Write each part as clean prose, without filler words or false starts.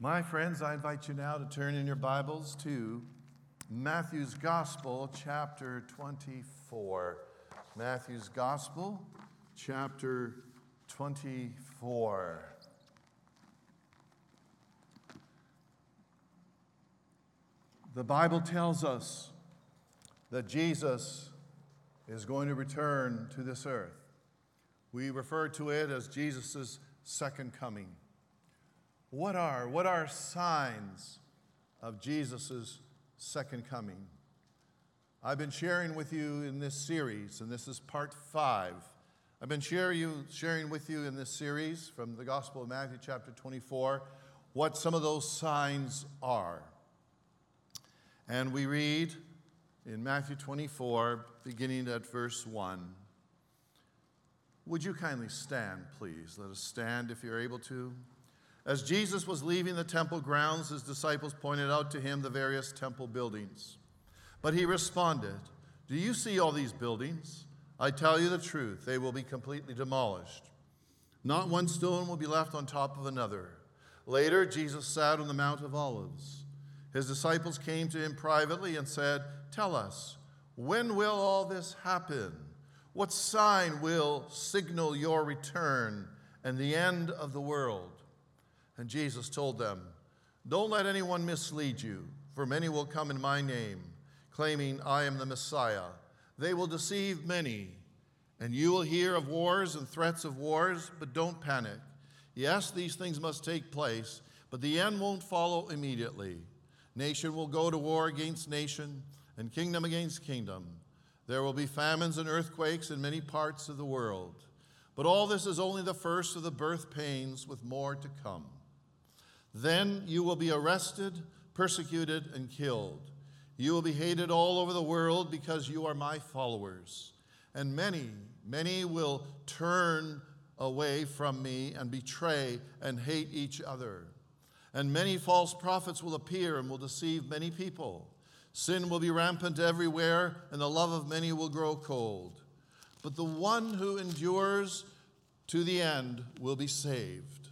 My friends, I invite you now to turn in your Bibles to Matthew's Gospel, chapter 24. Matthew's Gospel, chapter 24. The Bible tells us that Jesus is going to return to this earth. We refer to it as Jesus' second coming. What are signs of Jesus' second coming? I've been sharing with you in this series, and this is part 5. I've been sharing with you in this series from the Gospel of Matthew chapter 24 what some of those signs are. And we read in Matthew 24, beginning at verse 1. Would you kindly stand, please? Let us stand if you're able to. As Jesus was leaving the temple grounds, his disciples pointed out to him the various temple buildings. But he responded, "Do you see all these buildings? I tell you the truth, they will be completely demolished. Not one stone will be left on top of another." Later, Jesus sat on the Mount of Olives. His disciples came to him privately and said, "Tell us, when will all this happen? What sign will signal your return and the end of the world?" And Jesus told them, "Don't let anyone mislead you, for many will come in my name, claiming I am the Messiah. They will deceive many, and you will hear of wars and threats of wars, but don't panic. Yes, these things must take place, but the end won't follow immediately. Nation will go to war against nation, and kingdom against kingdom. There will be famines and earthquakes in many parts of the world. But all this is only the first of the birth pains, with more to come. Then you will be arrested, persecuted, and killed. You will be hated all over the world because you are my followers. And many, many will turn away from me and betray and hate each other. And many false prophets will appear and will deceive many people. Sin will be rampant everywhere, and the love of many will grow cold. But the one who endures to the end will be saved.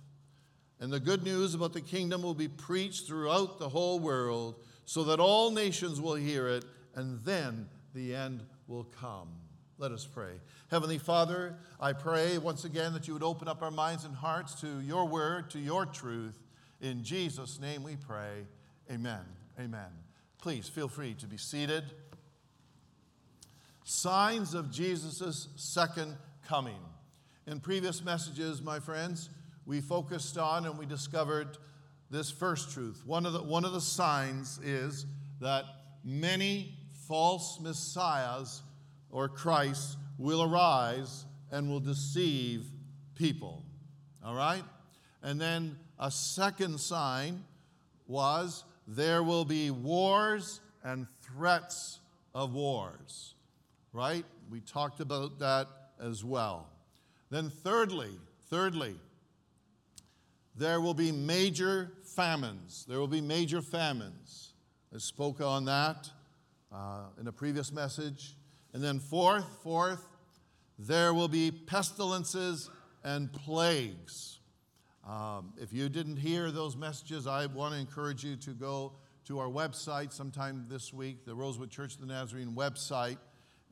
And the good news about the kingdom will be preached throughout the whole world so that all nations will hear it, and then the end will come." Let us pray. Heavenly Father, I pray once again that you would open up our minds and hearts to your word, to your truth. In Jesus' name we pray. Amen. Amen. Please feel free to be seated. Signs of Jesus' second coming. In previous messages, my friends, we focused on and we discovered this first truth. One of the signs is that many false messiahs or Christs will arise and will deceive people. All right? And then a second sign was there will be wars and threats of wars. Right? We talked about that as well. Then thirdly, there will be major famines. There will be major famines. I spoke on that in a previous message. And then fourth, there will be pestilences and plagues. If you didn't hear those messages, I want to encourage you to go to our website sometime this week, the Rosewood Church of the Nazarene website,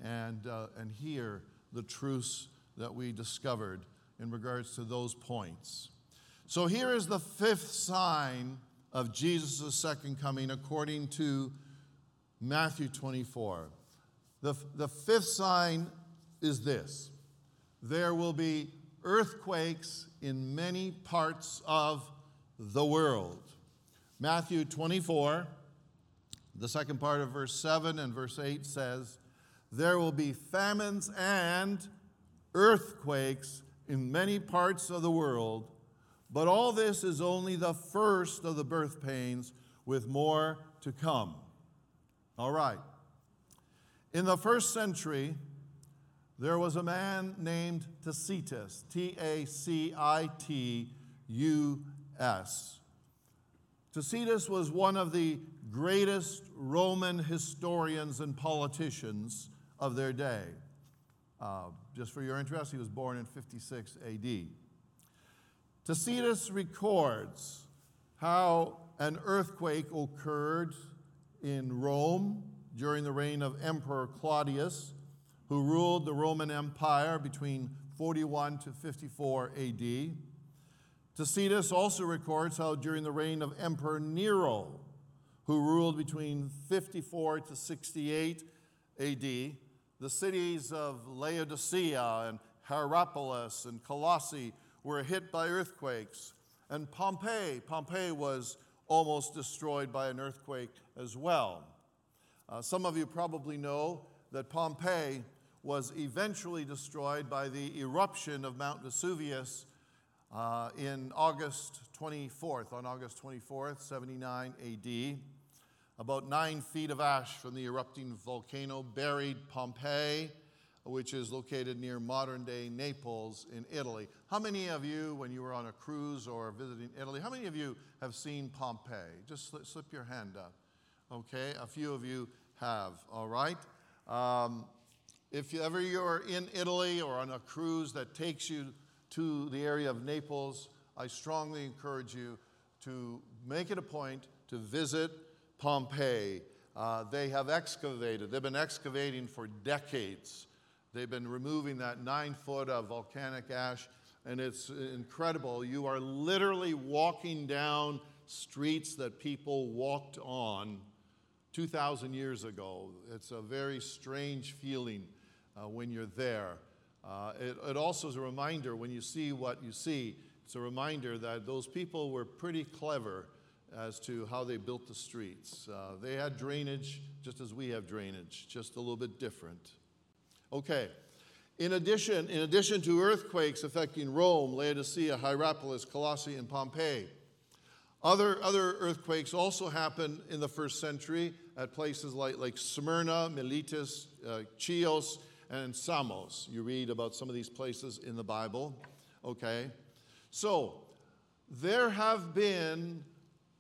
and hear the truths that we discovered in regards to those points. So here is the fifth sign of Jesus' second coming according to Matthew 24. The fifth sign is this: there will be earthquakes in many parts of the world. Matthew 24, the second part of verse 7 and verse 8 says, "There will be famines and earthquakes in many parts of the world. But all this is only the first of the birth pains, with more to come." All right. In the first century, there was a man named Tacitus, Tacitus. Tacitus was one of the greatest Roman historians and politicians of their day. Just for your interest, he was born in 56 AD. Tacitus records how an earthquake occurred in Rome during the reign of Emperor Claudius, who ruled the Roman Empire between 41 to 54 AD. Tacitus also records how during the reign of Emperor Nero, who ruled between 54 to 68 AD, the cities of Laodicea and Hierapolis and Colossae were hit by earthquakes. And Pompeii was almost destroyed by an earthquake as well. Some of you probably know that Pompeii was eventually destroyed by the eruption of Mount Vesuvius on August 24th, 79 AD. About 9 feet of ash from the erupting volcano buried Pompeii, which is located near modern-day Naples in Italy. How many of you, when you were on a cruise or visiting Italy, how many of you have seen Pompeii? Just slip your hand up. Okay, a few of you have, all right? If ever you're in Italy or on a cruise that takes you to the area of Naples, I strongly encourage you to make it a point to visit Pompeii. They've been excavating for decades. They've been removing that 9 foot of volcanic ash, and it's incredible. You are literally walking down streets that people walked on 2,000 years ago. It's a very strange feeling when you're there. It also is a reminder, when you see what you see, it's a reminder that those people were pretty clever as to how they built the streets. They had drainage just as we have drainage, just a little bit different. Okay, in addition to earthquakes affecting Rome, Laodicea, Hierapolis, Colossae, and Pompeii, other earthquakes also happened in the first century at places like Smyrna, Miletus, Chios, and Samos. You read about some of these places in the Bible. Okay, so there have been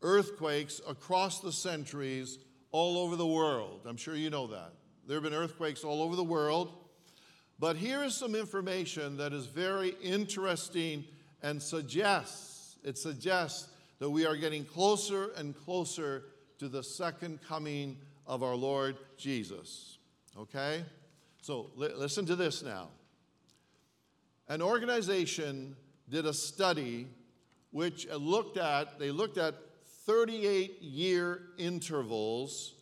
earthquakes across the centuries all over the world. I'm sure you know that. There have been earthquakes all over the world. But here is some information that is very interesting and suggests that we are getting closer and closer to the second coming of our Lord Jesus. Okay? So listen to this now. An organization did a study which looked at 38-year intervals.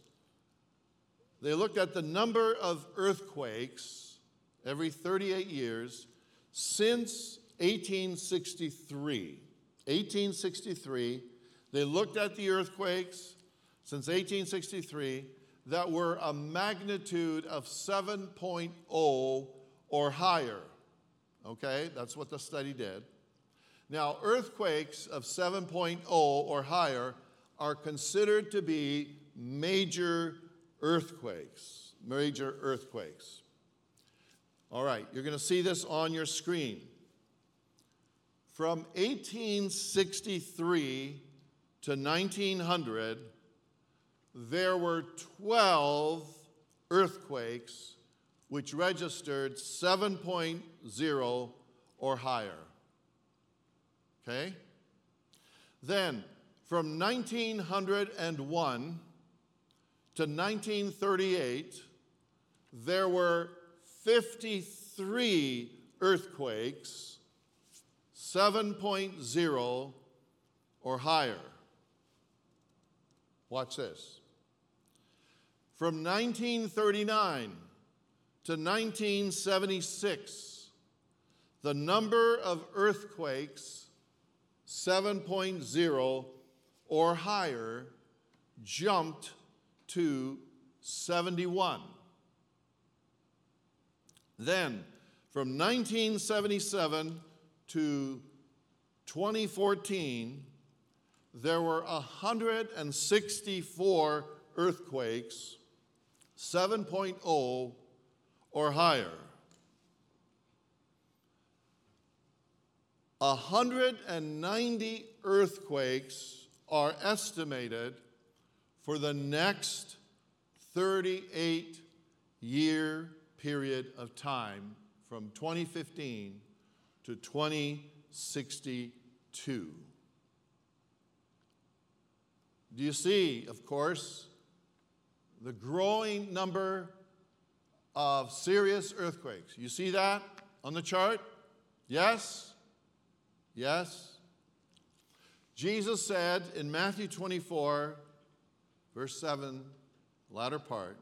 They looked at the number of earthquakes every 38 years since 1863. 1863, they looked at the earthquakes since 1863 that were a magnitude of 7.0 or higher. Okay, that's what the study did. Now, earthquakes of 7.0 or higher are considered to be major earthquakes. All right, you're going to see this on your screen. From 1863 to 1900, there were 12 earthquakes which registered 7.0 or higher. Okay? Then, from 1901 to 1938, there were 53 earthquakes, 7.0 or higher. Watch this. From 1939 to 1976, the number of earthquakes 7.0 or higher jumped to 71. Then, from 1977 to 2014, there were 164 earthquakes, 7.0 or higher. 190 earthquakes are estimated for the next 38-year period of time from 2015 to 2062. Do you see, of course, the growing number of serious earthquakes? You see that on the chart? Yes? Yes? Jesus said in Matthew 24, verse 7, latter part,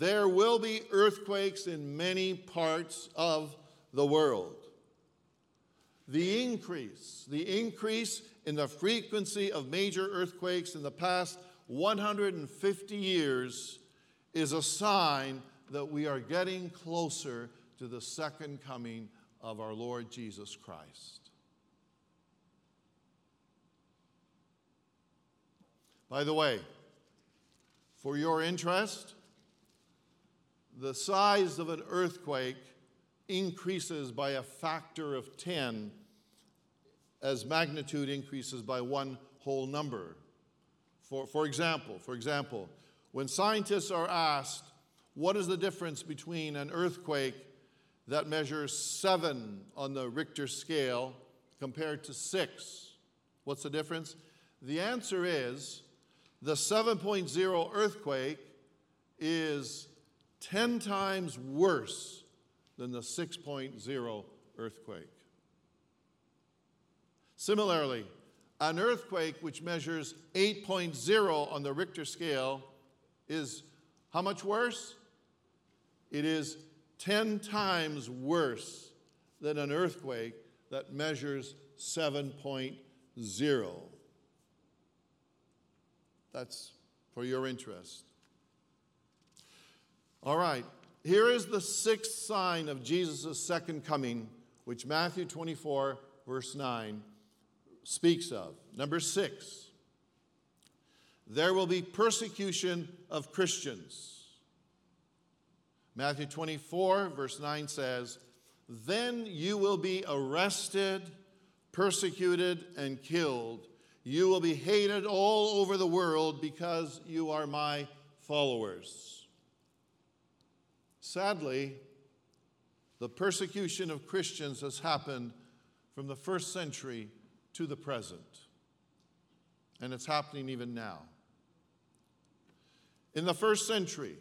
there will be earthquakes in many parts of the world. The increase in the frequency of major earthquakes in the past 150 years is a sign that we are getting closer to the second coming of our Lord Jesus Christ. By the way, for your interest, the size of an earthquake increases by a factor of 10 as magnitude increases by one whole number. For example, when scientists are asked, what is the difference between an earthquake that measures 7 on the Richter scale compared to 6? What's the difference? The answer is the 7.0 earthquake is 10 times worse than the 6.0 earthquake. Similarly, an earthquake which measures 8.0 on the Richter scale is how much worse? It is 10 times worse than an earthquake that measures 7.0. That's for your interest. All right, here is the sixth sign of Jesus' second coming, which Matthew 24, verse 9 speaks of. Number 6, there will be persecution of Christians. Matthew 24, verse 9 says, then you will be arrested, persecuted, and killed. You will be hated all over the world because you are my followers. Sadly, the persecution of Christians has happened from the first century to the present. And it's happening even now. In the first century,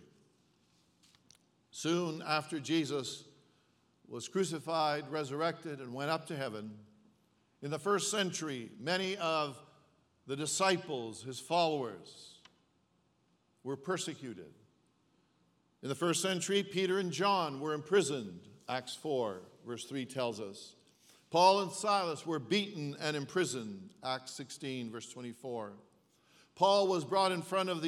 soon after Jesus was crucified, resurrected, and went up to heaven, in the first century, many of the disciples, his followers, were persecuted. In the first century, Peter and John were imprisoned, Acts 4, verse 3 tells us. Paul and Silas were beaten and imprisoned, Acts 16, verse 24. Paul was brought in front of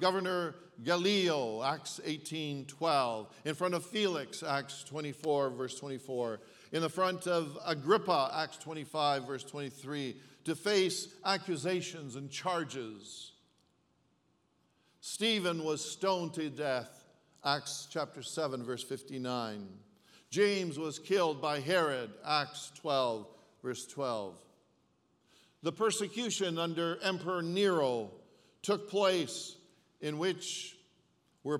Governor Gallio, Acts 18, 12. In front of Felix, Acts 24, verse 24. In the front of Agrippa, Acts 25, verse 23, to face accusations and charges. Stephen was stoned to death, Acts chapter 7, verse 59. James was killed by Herod, Acts 12, verse 12. The persecution under Emperor Nero took place in which people were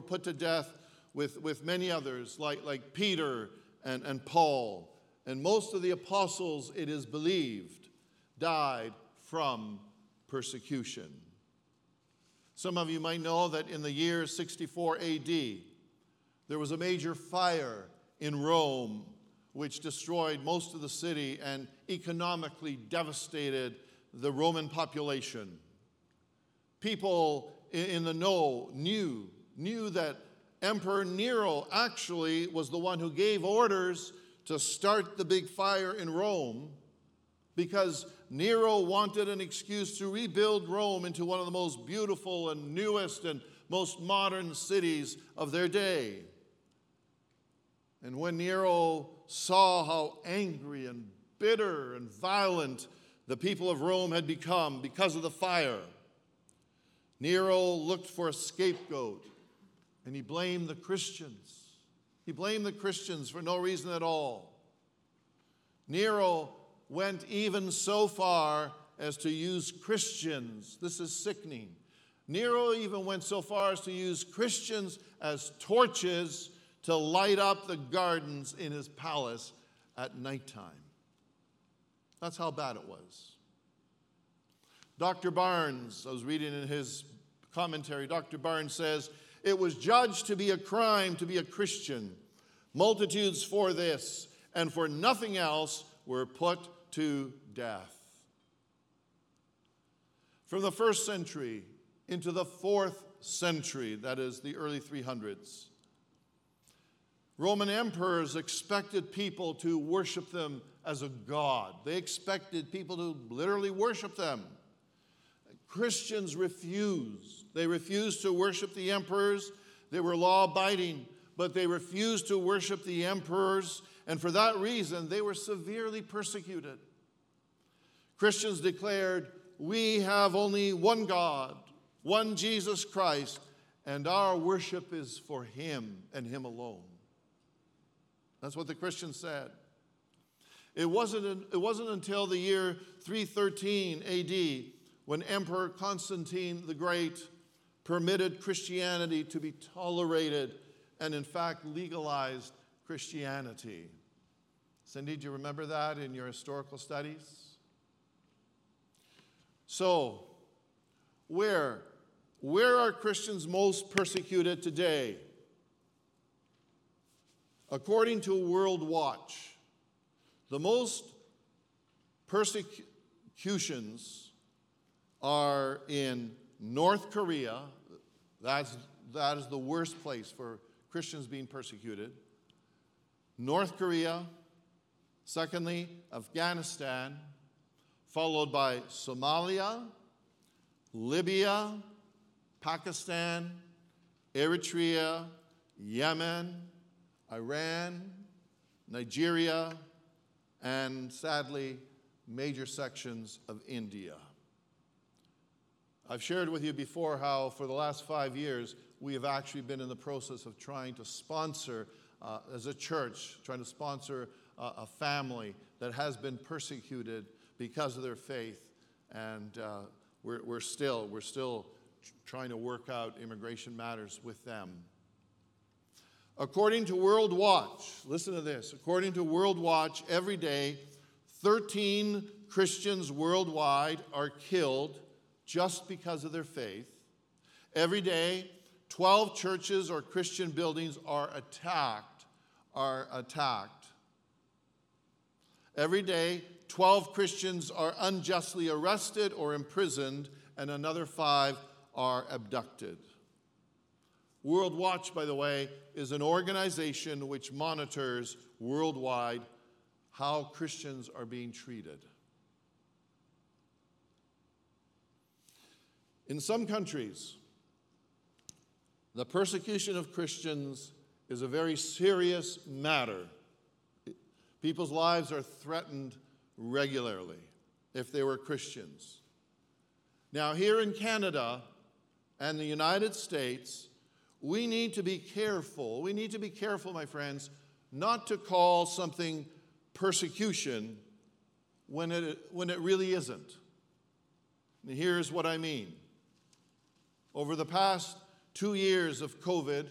put to death with many others like Peter and Paul. And most of the apostles, it is believed, died from persecution. Some of you might know that in the year 64 AD, there was a major fire in Rome which destroyed most of the city and economically devastated the Roman population. People in the know knew that Emperor Nero actually was the one who gave orders to start the big fire in Rome because Nero wanted an excuse to rebuild Rome into one of the most beautiful and newest and most modern cities of their day. And when Nero saw how angry and bitter and violent the people of Rome had become because of the fire, Nero looked for a scapegoat, and he blamed the Christians. He blamed the Christians for no reason at all. Nero went even so far as to use Christians. This is sickening. Nero even went so far as to use Christians as torches to light up the gardens in his palace at nighttime. That's how bad it was. Dr. Barnes, I was reading in his commentary, Dr. Barnes says, it was judged to be a crime to be a Christian. Multitudes for this and for nothing else were put to death. From the 1st century into the 4th century, that is the early 300s, Roman emperors expected people to worship them as a god. They expected people to literally worship them. Christians refused. They refused to worship the emperors. They were law-abiding, but they refused to worship the emperors, and for that reason, they were severely persecuted. Christians declared, we have only one God, one Jesus Christ, and our worship is for him and him alone. That's what the Christians said. It wasn't until the year 313 AD when Emperor Constantine the Great permitted Christianity to be tolerated and, in fact, legalized Christianity. Cindy, do you remember that in your historical studies? So, where are Christians most persecuted today? According to World Watch, the most persecutions are in North Korea. That is the worst place for Christians being persecuted. North Korea, secondly, Afghanistan, followed by Somalia, Libya, Pakistan, Eritrea, Yemen, Iran, Nigeria, and sadly, major sections of India. I've shared with you before how for the last 5 years, we have actually been in the process of trying to sponsor, as a church, trying to sponsor a family that has been persecuted because of their faith, and we're still trying to work out immigration matters with them. According to World Watch, listen to this, according to World Watch, every day, 13 Christians worldwide are killed just because of their faith. Every day, 12 churches or Christian buildings are attacked. Every day, 12 Christians are unjustly arrested or imprisoned, and another 5 are abducted. World Watch, by the way, is an organization which monitors worldwide how Christians are being treated. In some countries, the persecution of Christians is a very serious matter. People's lives are threatened regularly if they were Christians. Now, here in Canada and the United States, we need to be careful. We need to be careful, my friends, not to call something persecution when it really isn't. And here's what I mean. Over the past 2 years of COVID,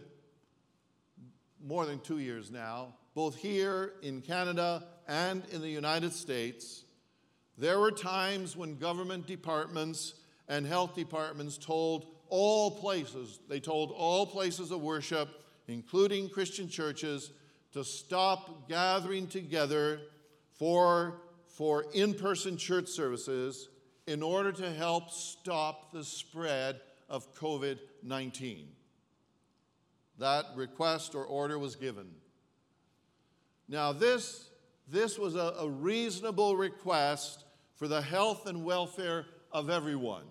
more than 2 years now, both here in Canada and in the United States, there were times when government departments and health departments told all places of worship, including Christian churches, to stop gathering together for in-person church services in order to help stop the spread of COVID-19. That request or order was given. Now this was a reasonable request for the health and welfare of everyone.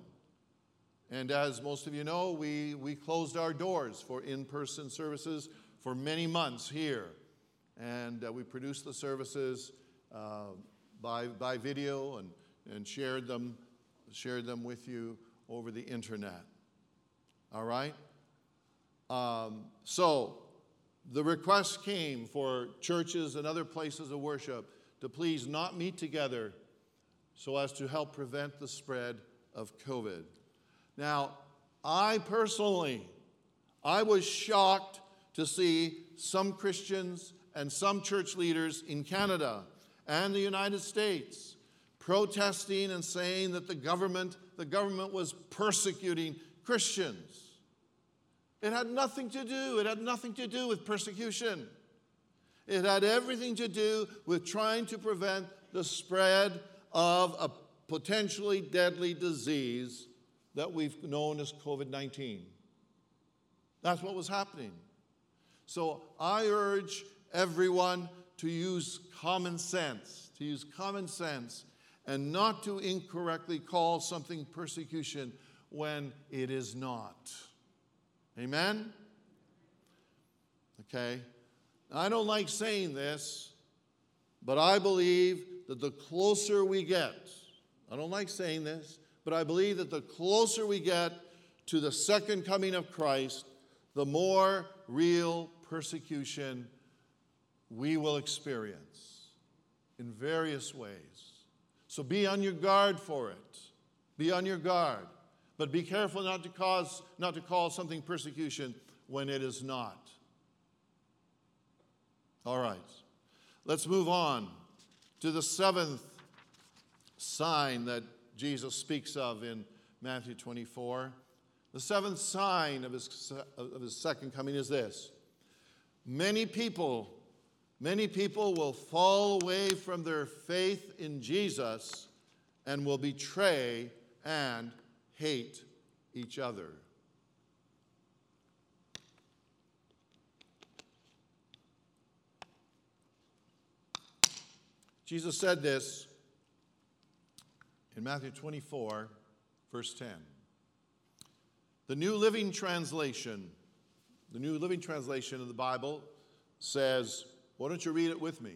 And as most of you know, we closed our doors for in-person services for many months here. And we produced the services by video and shared them with you over the internet. All right? So the request came for churches and other places of worship to please not meet together so as to help prevent the spread of COVID. Now, I was shocked to see some Christians and some church leaders in Canada and the United States protesting and saying that the government was persecuting Christians. It had nothing to do. It had nothing to do with persecution. It had everything to do with trying to prevent the spread of a potentially deadly disease that we've known as COVID-19. That's what was happening. So I urge everyone to use common sense, and not to incorrectly call something persecution when it is not. Amen? Okay. I don't like saying this, but I believe that the closer we get, to the second coming of Christ, the more real persecution we will experience in various ways. So be on your guard for it. Be on your guard. But be careful not to call something persecution when it is not. All right. Let's move on to the seventh sign that Jesus speaks of in Matthew 24. The seventh sign of his second coming is this. Many people will fall away from their faith in Jesus and will betray and hate each other. Jesus said this in Matthew 24, verse 10. The New Living Translation of the Bible says, why don't you read it with me?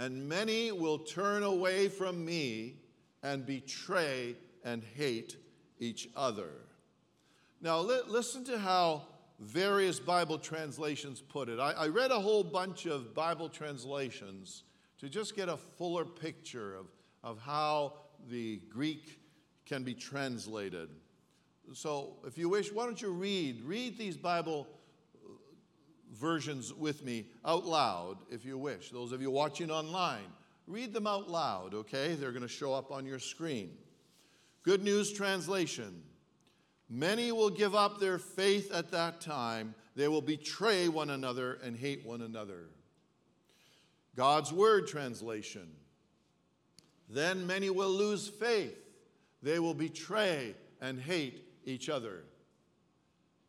And many will turn away from me and betray and hate each other. Now listen to how various Bible translations put it. I read a whole bunch of Bible translations to just get a fuller picture of how the Greek can be translated. So if you wish, why don't you read these Bible versions with me out loud if you wish. Those of you watching online, read them out loud, okay? They're going to show up on your screen. Good News Translation. Many will give up their faith at that time. They will betray one another and hate one another. God's Word Translation. Then many will lose faith. They will betray and hate each other.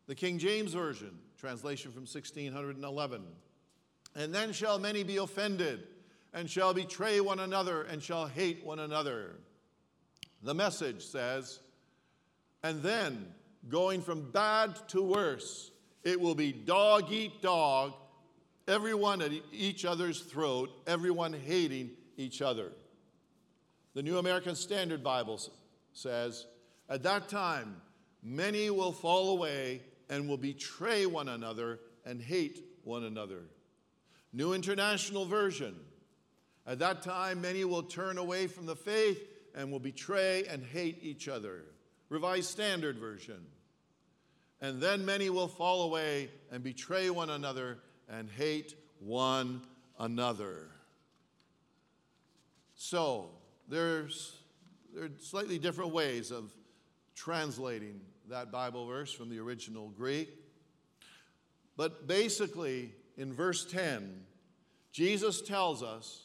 The King James Version, translation from 1611. And then shall many be offended, and shall betray one another, and shall hate one another. The Message says, and then, going from bad to worse, it will be dog eat dog, everyone at each other's throat, everyone hating each other. The New American Standard Bible says, at that time, many will fall away and will betray one another and hate one another. New International Version. At that time, many will turn away from the faith and will betray and hate each other. Revised Standard Version. And then many will fall away and betray one another and hate one another. So, there are slightly different ways of translating that Bible verse from the original Greek. But basically, in verse 10, Jesus tells us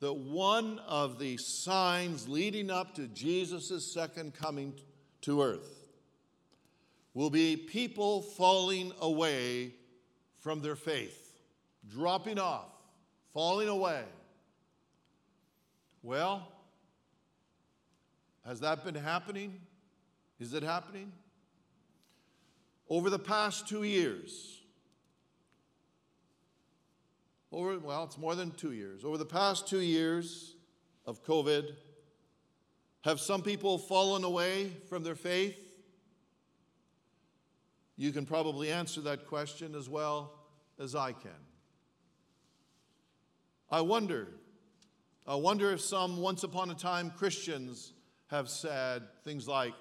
that one of the signs leading up to Jesus' second coming to earth will be people falling away from their faith, dropping off, falling away. Well, has that been happening? Is it happening? Over the past 2 years, it's more than 2 years. Over the past 2 years of COVID, have some people fallen away from their faith? You can probably answer that question as well as I can. I wonder if some once upon a time Christians have said things like,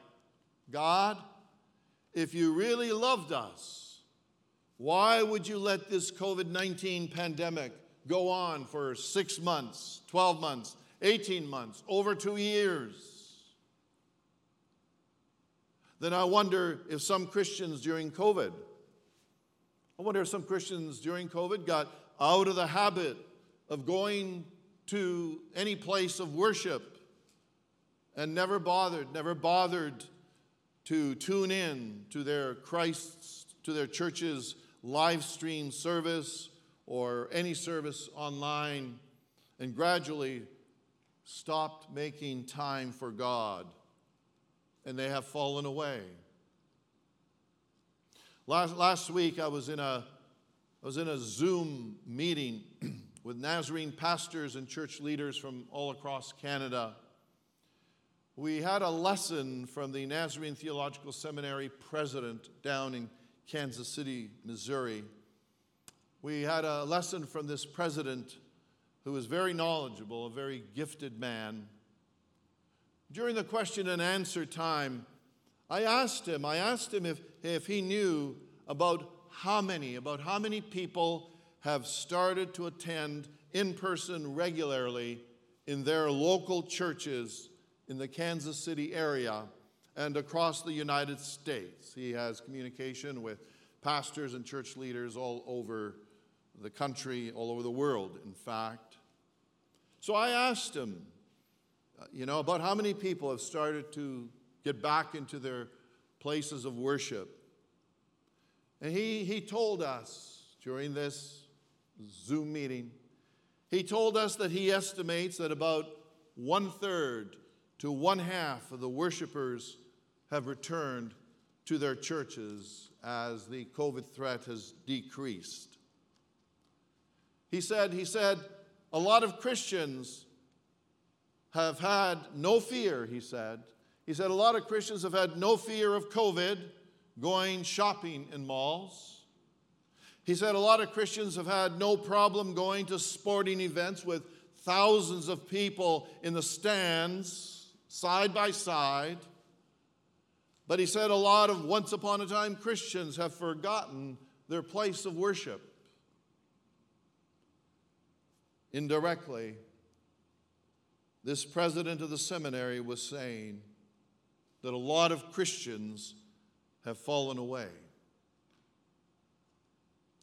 God, if you really loved us, why would you let this COVID-19 pandemic go on for 6 months, 12 months, 18 months, over 2 years. Then I wonder if some Christians during COVID, got out of the habit of going to any place of worship and never bothered to tune in to their church's live stream service or any service online, and gradually stopped making time for God, and they have fallen away. Last week I was in a Zoom meeting with Nazarene pastors and church leaders from all across Canada. We had a lesson from the Nazarene Theological Seminary president down in Kansas City, Missouri. We had a lesson from this president who was very knowledgeable, a very gifted man. During the question and answer time, I asked him if he knew about how many people have started to attend in person regularly in their local churches in the Kansas City area and across the United States. He has communication with pastors and church leaders all over the country, all over the world, in fact. So I asked him, about how many people have started to get back into their places of worship. And he told us during this Zoom meeting, he told us that he estimates that about 1/3 to 1/2 of the worshipers have returned to their churches as the COVID threat has decreased. He said, a lot of Christians have had no fear, he said. He said, a lot of Christians have had no fear of COVID, going shopping in malls. He said a lot of Christians have had no problem going to sporting events with thousands of people in the stands, side by side. But he said a lot of once upon a time Christians have forgotten their place of worship. Indirectly, this president of the seminary was saying that a lot of Christians have fallen away.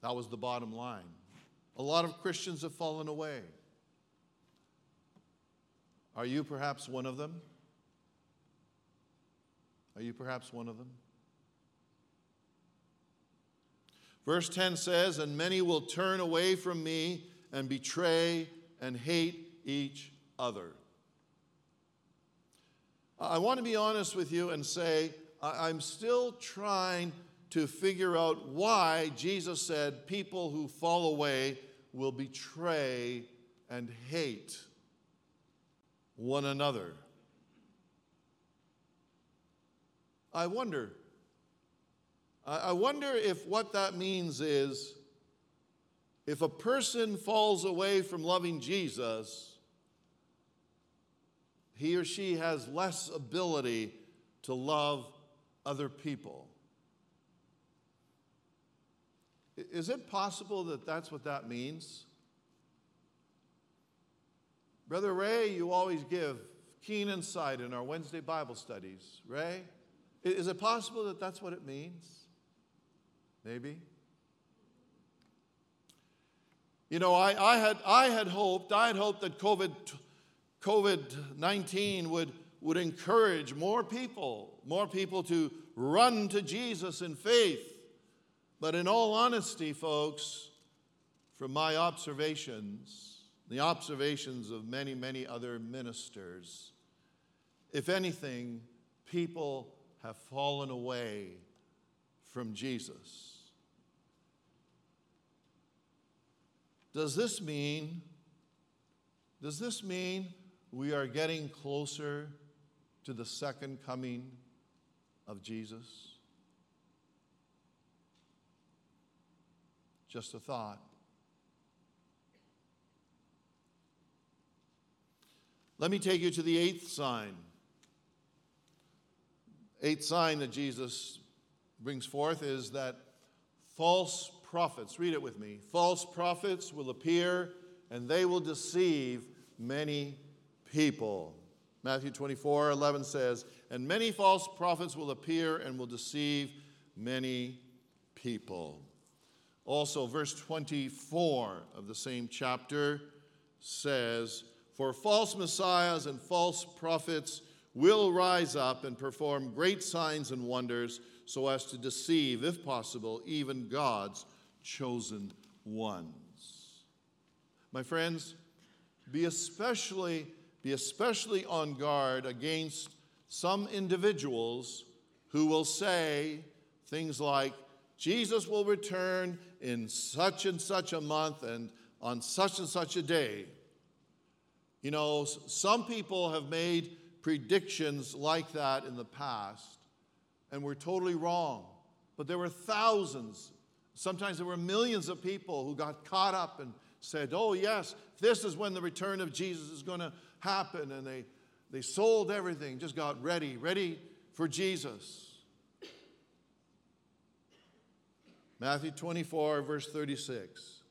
That was the bottom line. A lot of Christians have fallen away. Are you perhaps one of them? Are you perhaps one of them? Verse 10 says, "And many will turn away from me and betray and hate each other." I want to be honest with you and say, I'm still trying to figure out why Jesus said people who fall away will betray and hate one another. I wonder if what that means is if a person falls away from loving Jesus, he or she has less ability to love other people. Is it possible that that's what that means? Brother Ray, you always give keen insight in our Wednesday Bible studies. Ray, is it possible that that's what it means? Maybe. I had hoped that COVID-19 would encourage more people to run to Jesus in faith. But in all honesty, folks, from my observations, the observations of many, many other ministers, if anything, people have fallen away from Jesus. Does this mean we are getting closer to the second coming of Jesus? Just a thought. Let me take you to the eighth sign. Eighth sign that Jesus brings forth is that false prophets, read it with me, false prophets will appear and they will deceive many people. Matthew 24:11 says, and many false prophets will appear and will deceive many people. Also, verse 24 of the same chapter says, for false messiahs and false prophets will rise up and perform great signs and wonders so as to deceive, if possible, even God's chosen ones. My friends, be especially on guard against some individuals who will say things like, Jesus will return in such and such a month and on such and such a day. You know, some people have made predictions like that in the past and were totally wrong. But there were thousands, sometimes there were millions of people who got caught up and said, oh yes, this is when the return of Jesus is going to happen. And they sold everything, just got ready for Jesus. Matthew 24, verse 36,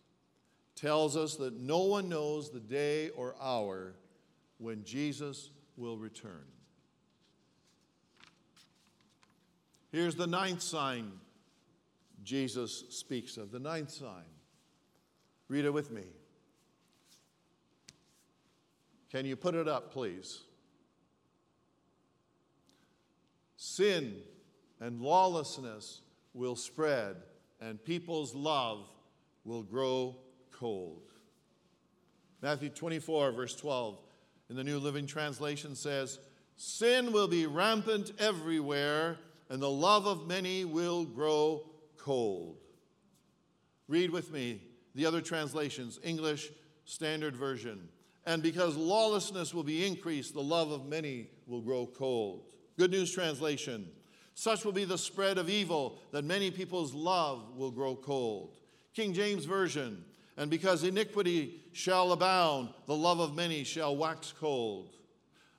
tells us that no one knows the day or hour when Jesus will return. Here's the ninth sign Jesus speaks of. The ninth sign. Read it with me. Can you put it up, please? Sin and lawlessness will spread, and people's love will grow cold. Matthew 24, verse 12, in the New Living Translation says, sin will be rampant everywhere, and the love of many will grow cold. Read with me the other translations, English Standard Version. And because lawlessness will be increased, the love of many will grow cold. Good News Translation. Such will be the spread of evil that many people's love will grow cold. King James Version, and because iniquity shall abound, the love of many shall wax cold.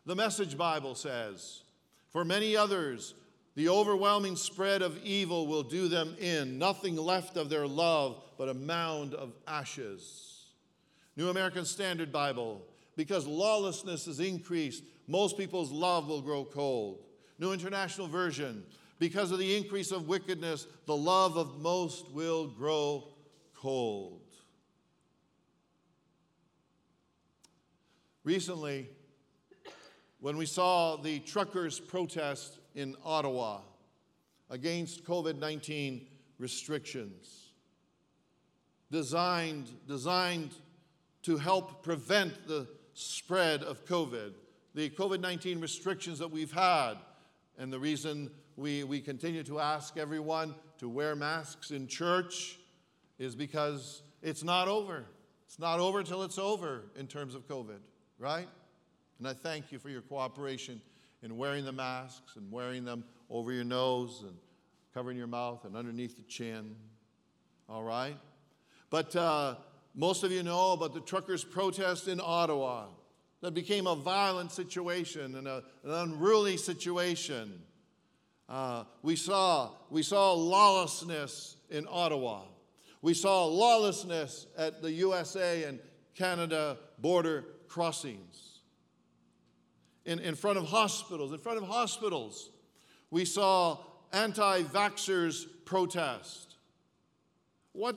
The Message Bible says, for many others, the overwhelming spread of evil will do them in, nothing left of their love but a mound of ashes. New American Standard Bible, because lawlessness is increased, most people's love will grow cold. New International Version, because of the increase of wickedness, the love of most will grow cold. Recently, when we saw the truckers' protest in Ottawa against COVID-19 restrictions, designed to help prevent the spread of COVID, the COVID-19 restrictions that we've had, and the reason we continue to ask everyone to wear masks in church is because it's not over. It's not over till it's over in terms of COVID, right? And I thank you for your cooperation in wearing the masks and wearing them over your nose and covering your mouth and underneath the chin, all right? But most of you know about the truckers' protest in Ottawa. That became a violent situation and an unruly situation. We saw lawlessness in Ottawa. We saw lawlessness at the USA and Canada border crossings. In front of hospitals, we saw anti-vaxxers protest. I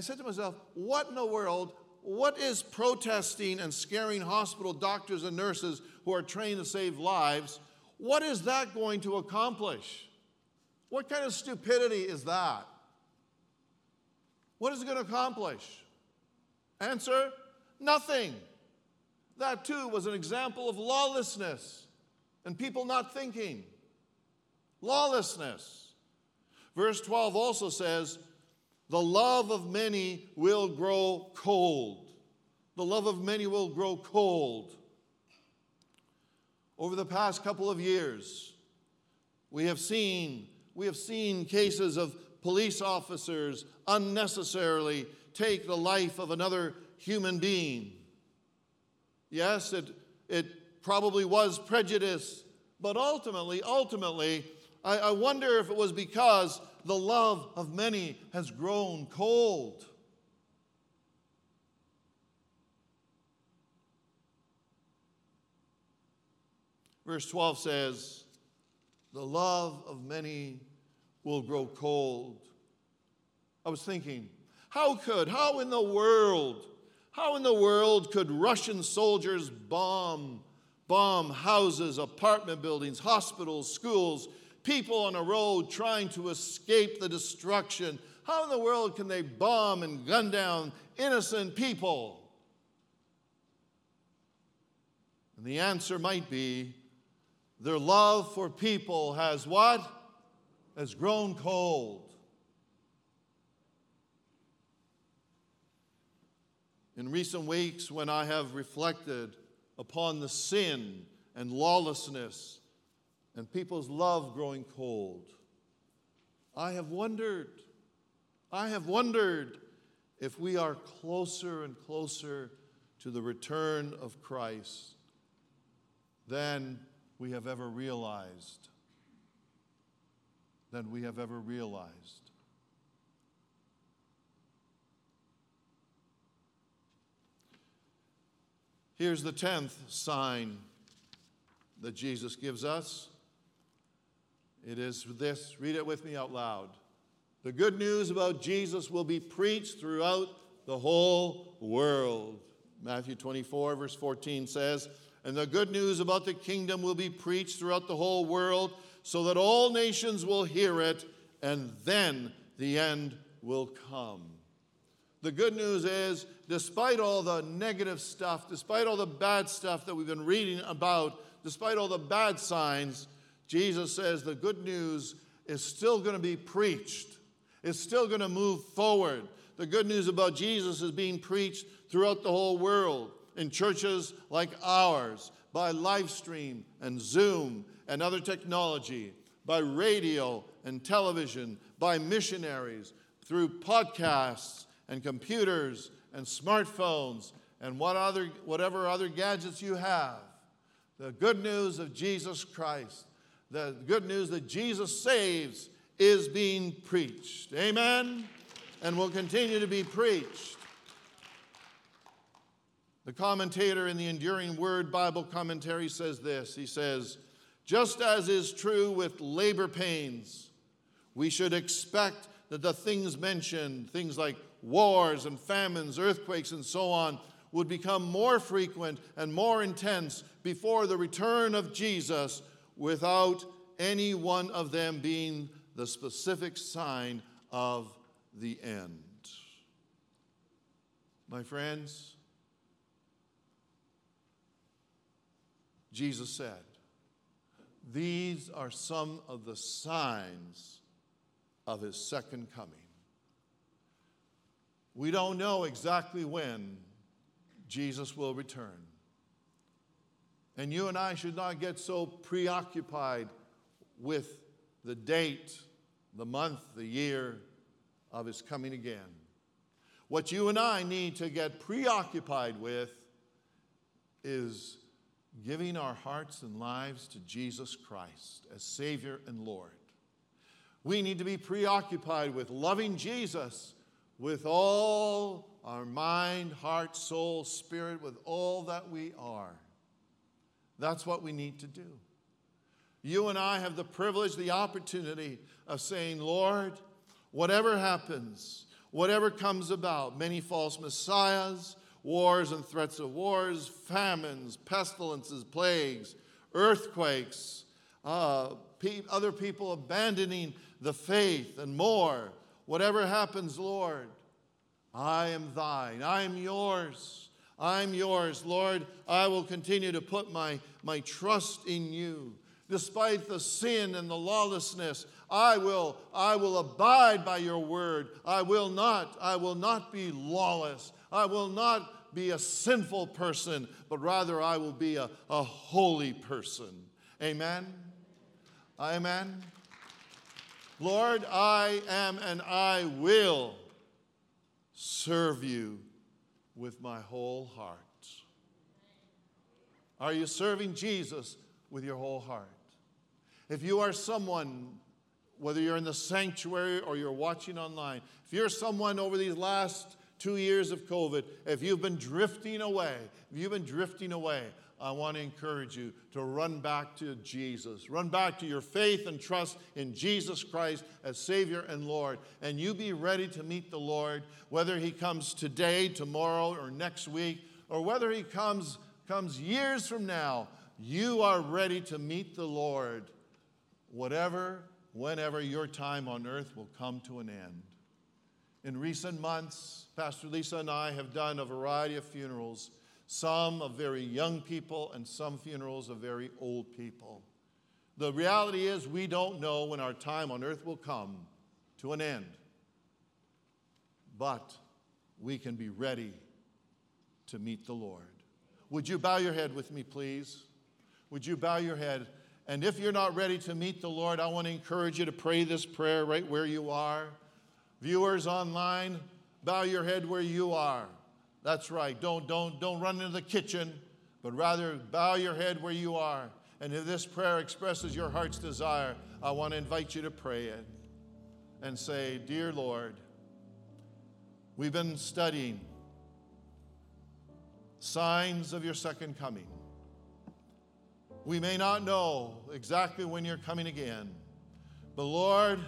said to myself, what in the world? What is protesting and scaring hospital doctors and nurses who are trained to save lives? What is that going to accomplish? What kind of stupidity is that? What is it going to accomplish? Answer, nothing. That too was an example of lawlessness and people not thinking. Lawlessness. Verse 12 also says, the love of many will grow cold. The love of many will grow cold. Over the past couple of years, we have seen cases of police officers unnecessarily take the life of another human being. Yes, it probably was prejudice, but ultimately, I wonder if it was because the love of many has grown cold. Verse 12 says, the love of many will grow cold. I was thinking, how in the world could Russian soldiers bomb houses, apartment buildings, hospitals, schools, people on a road trying to escape the destruction? How in the world can they bomb and gun down innocent people? And the answer might be, their love for people has what? Has grown cold. In recent weeks, when I have reflected upon the sin and lawlessness and people's love growing cold, I have wondered if we are closer and closer to the return of Christ than we have ever realized. Here's the 10th sign that Jesus gives us. It is this. Read it with me out loud. The good news about Jesus will be preached throughout the whole world. Matthew 24, verse 14 says, and the good news about the kingdom will be preached throughout the whole world so that all nations will hear it, and then the end will come. The good news is, despite all the negative stuff, despite all the bad stuff that we've been reading about, despite all the bad signs, Jesus says the good news is still going to be preached. It's still going to move forward. The good news about Jesus is being preached throughout the whole world, in churches like ours, by live stream and Zoom and other technology, by radio and television, by missionaries, through podcasts, and computers, and smartphones, and whatever other gadgets you have. The good news of Jesus Christ, the good news that Jesus saves, is being preached. Amen? And will continue to be preached. The commentator in the Enduring Word Bible Commentary says this. He says, just as is true with labor pains, we should expect that the things mentioned, things like wars and famines, earthquakes, and so on, would become more frequent and more intense before the return of Jesus, without any one of them being the specific sign of the end. My friends, Jesus said, these are some of the signs of his second coming. We don't know exactly when Jesus will return. And you and I should not get so preoccupied with the date, the month, the year of his coming again. What you and I need to get preoccupied with is giving our hearts and lives to Jesus Christ as Savior and Lord. We need to be preoccupied with loving Jesus with all our mind, heart, soul, spirit, with all that we are. That's what we need to do. You and I have the privilege, the opportunity of saying, Lord, whatever happens, whatever comes about, many false messiahs, wars and threats of wars, famines, pestilences, plagues, earthquakes, other people abandoning the faith and more. Whatever happens, Lord, I am thine. I am yours. I'm yours, Lord. I will continue to put my trust in you. Despite the sin and the lawlessness, I will abide by your word. I will not be lawless. I will not be a sinful person, but rather I will be a holy person. Amen? Amen? Lord, I am and I will serve you with my whole heart. Are you serving Jesus with your whole heart? If you are someone, whether you're in the sanctuary or you're watching online, if you're someone over these last 2 years of COVID, if you've been drifting away, I want to encourage you to run back to Jesus. Run back to your faith and trust in Jesus Christ as Savior and Lord. And you be ready to meet the Lord, whether he comes today, tomorrow, or next week, or whether he comes years from now. You are ready to meet the Lord, whatever, whenever your time on earth will come to an end. In recent months, Pastor Lisa and I have done a variety of funerals, some of very young people and some funerals of very old people. The reality is we don't know when our time on earth will come to an end, but we can be ready to meet the Lord. Would you bow your head with me, please? Would you bow your head? And if you're not ready to meet the Lord, I want to encourage you to pray this prayer right where you are. Viewers online, bow your head where you are. That's right. Don't run into the kitchen, but rather bow your head where you are. And if this prayer expresses your heart's desire, I want to invite you to pray it and say, "Dear Lord, we've been studying signs of your second coming. We may not know exactly when you're coming again, but Lord,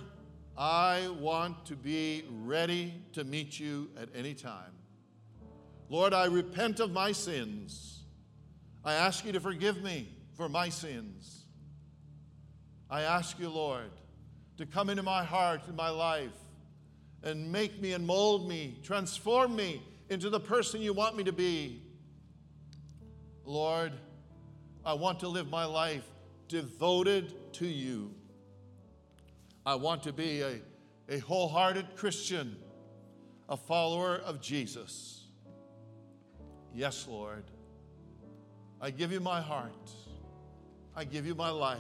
I want to be ready to meet you at any time. Lord, I repent of my sins. I ask you to forgive me for my sins. I ask you, Lord, to come into my heart and my life and make me and mold me, transform me into the person you want me to be. Lord, I want to live my life devoted to you. I want to be a wholehearted Christian, a follower of Jesus. Yes, Lord, I give you my heart. I give you my life.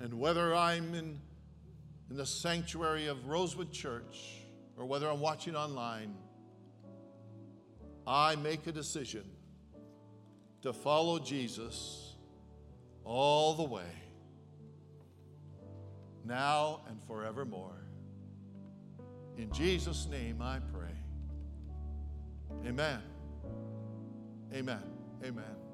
And whether I'm in the sanctuary of Rosewood Church or whether I'm watching online, I make a decision to follow Jesus all the way, now and forevermore. In Jesus' name I pray. Amen. Amen. Amen.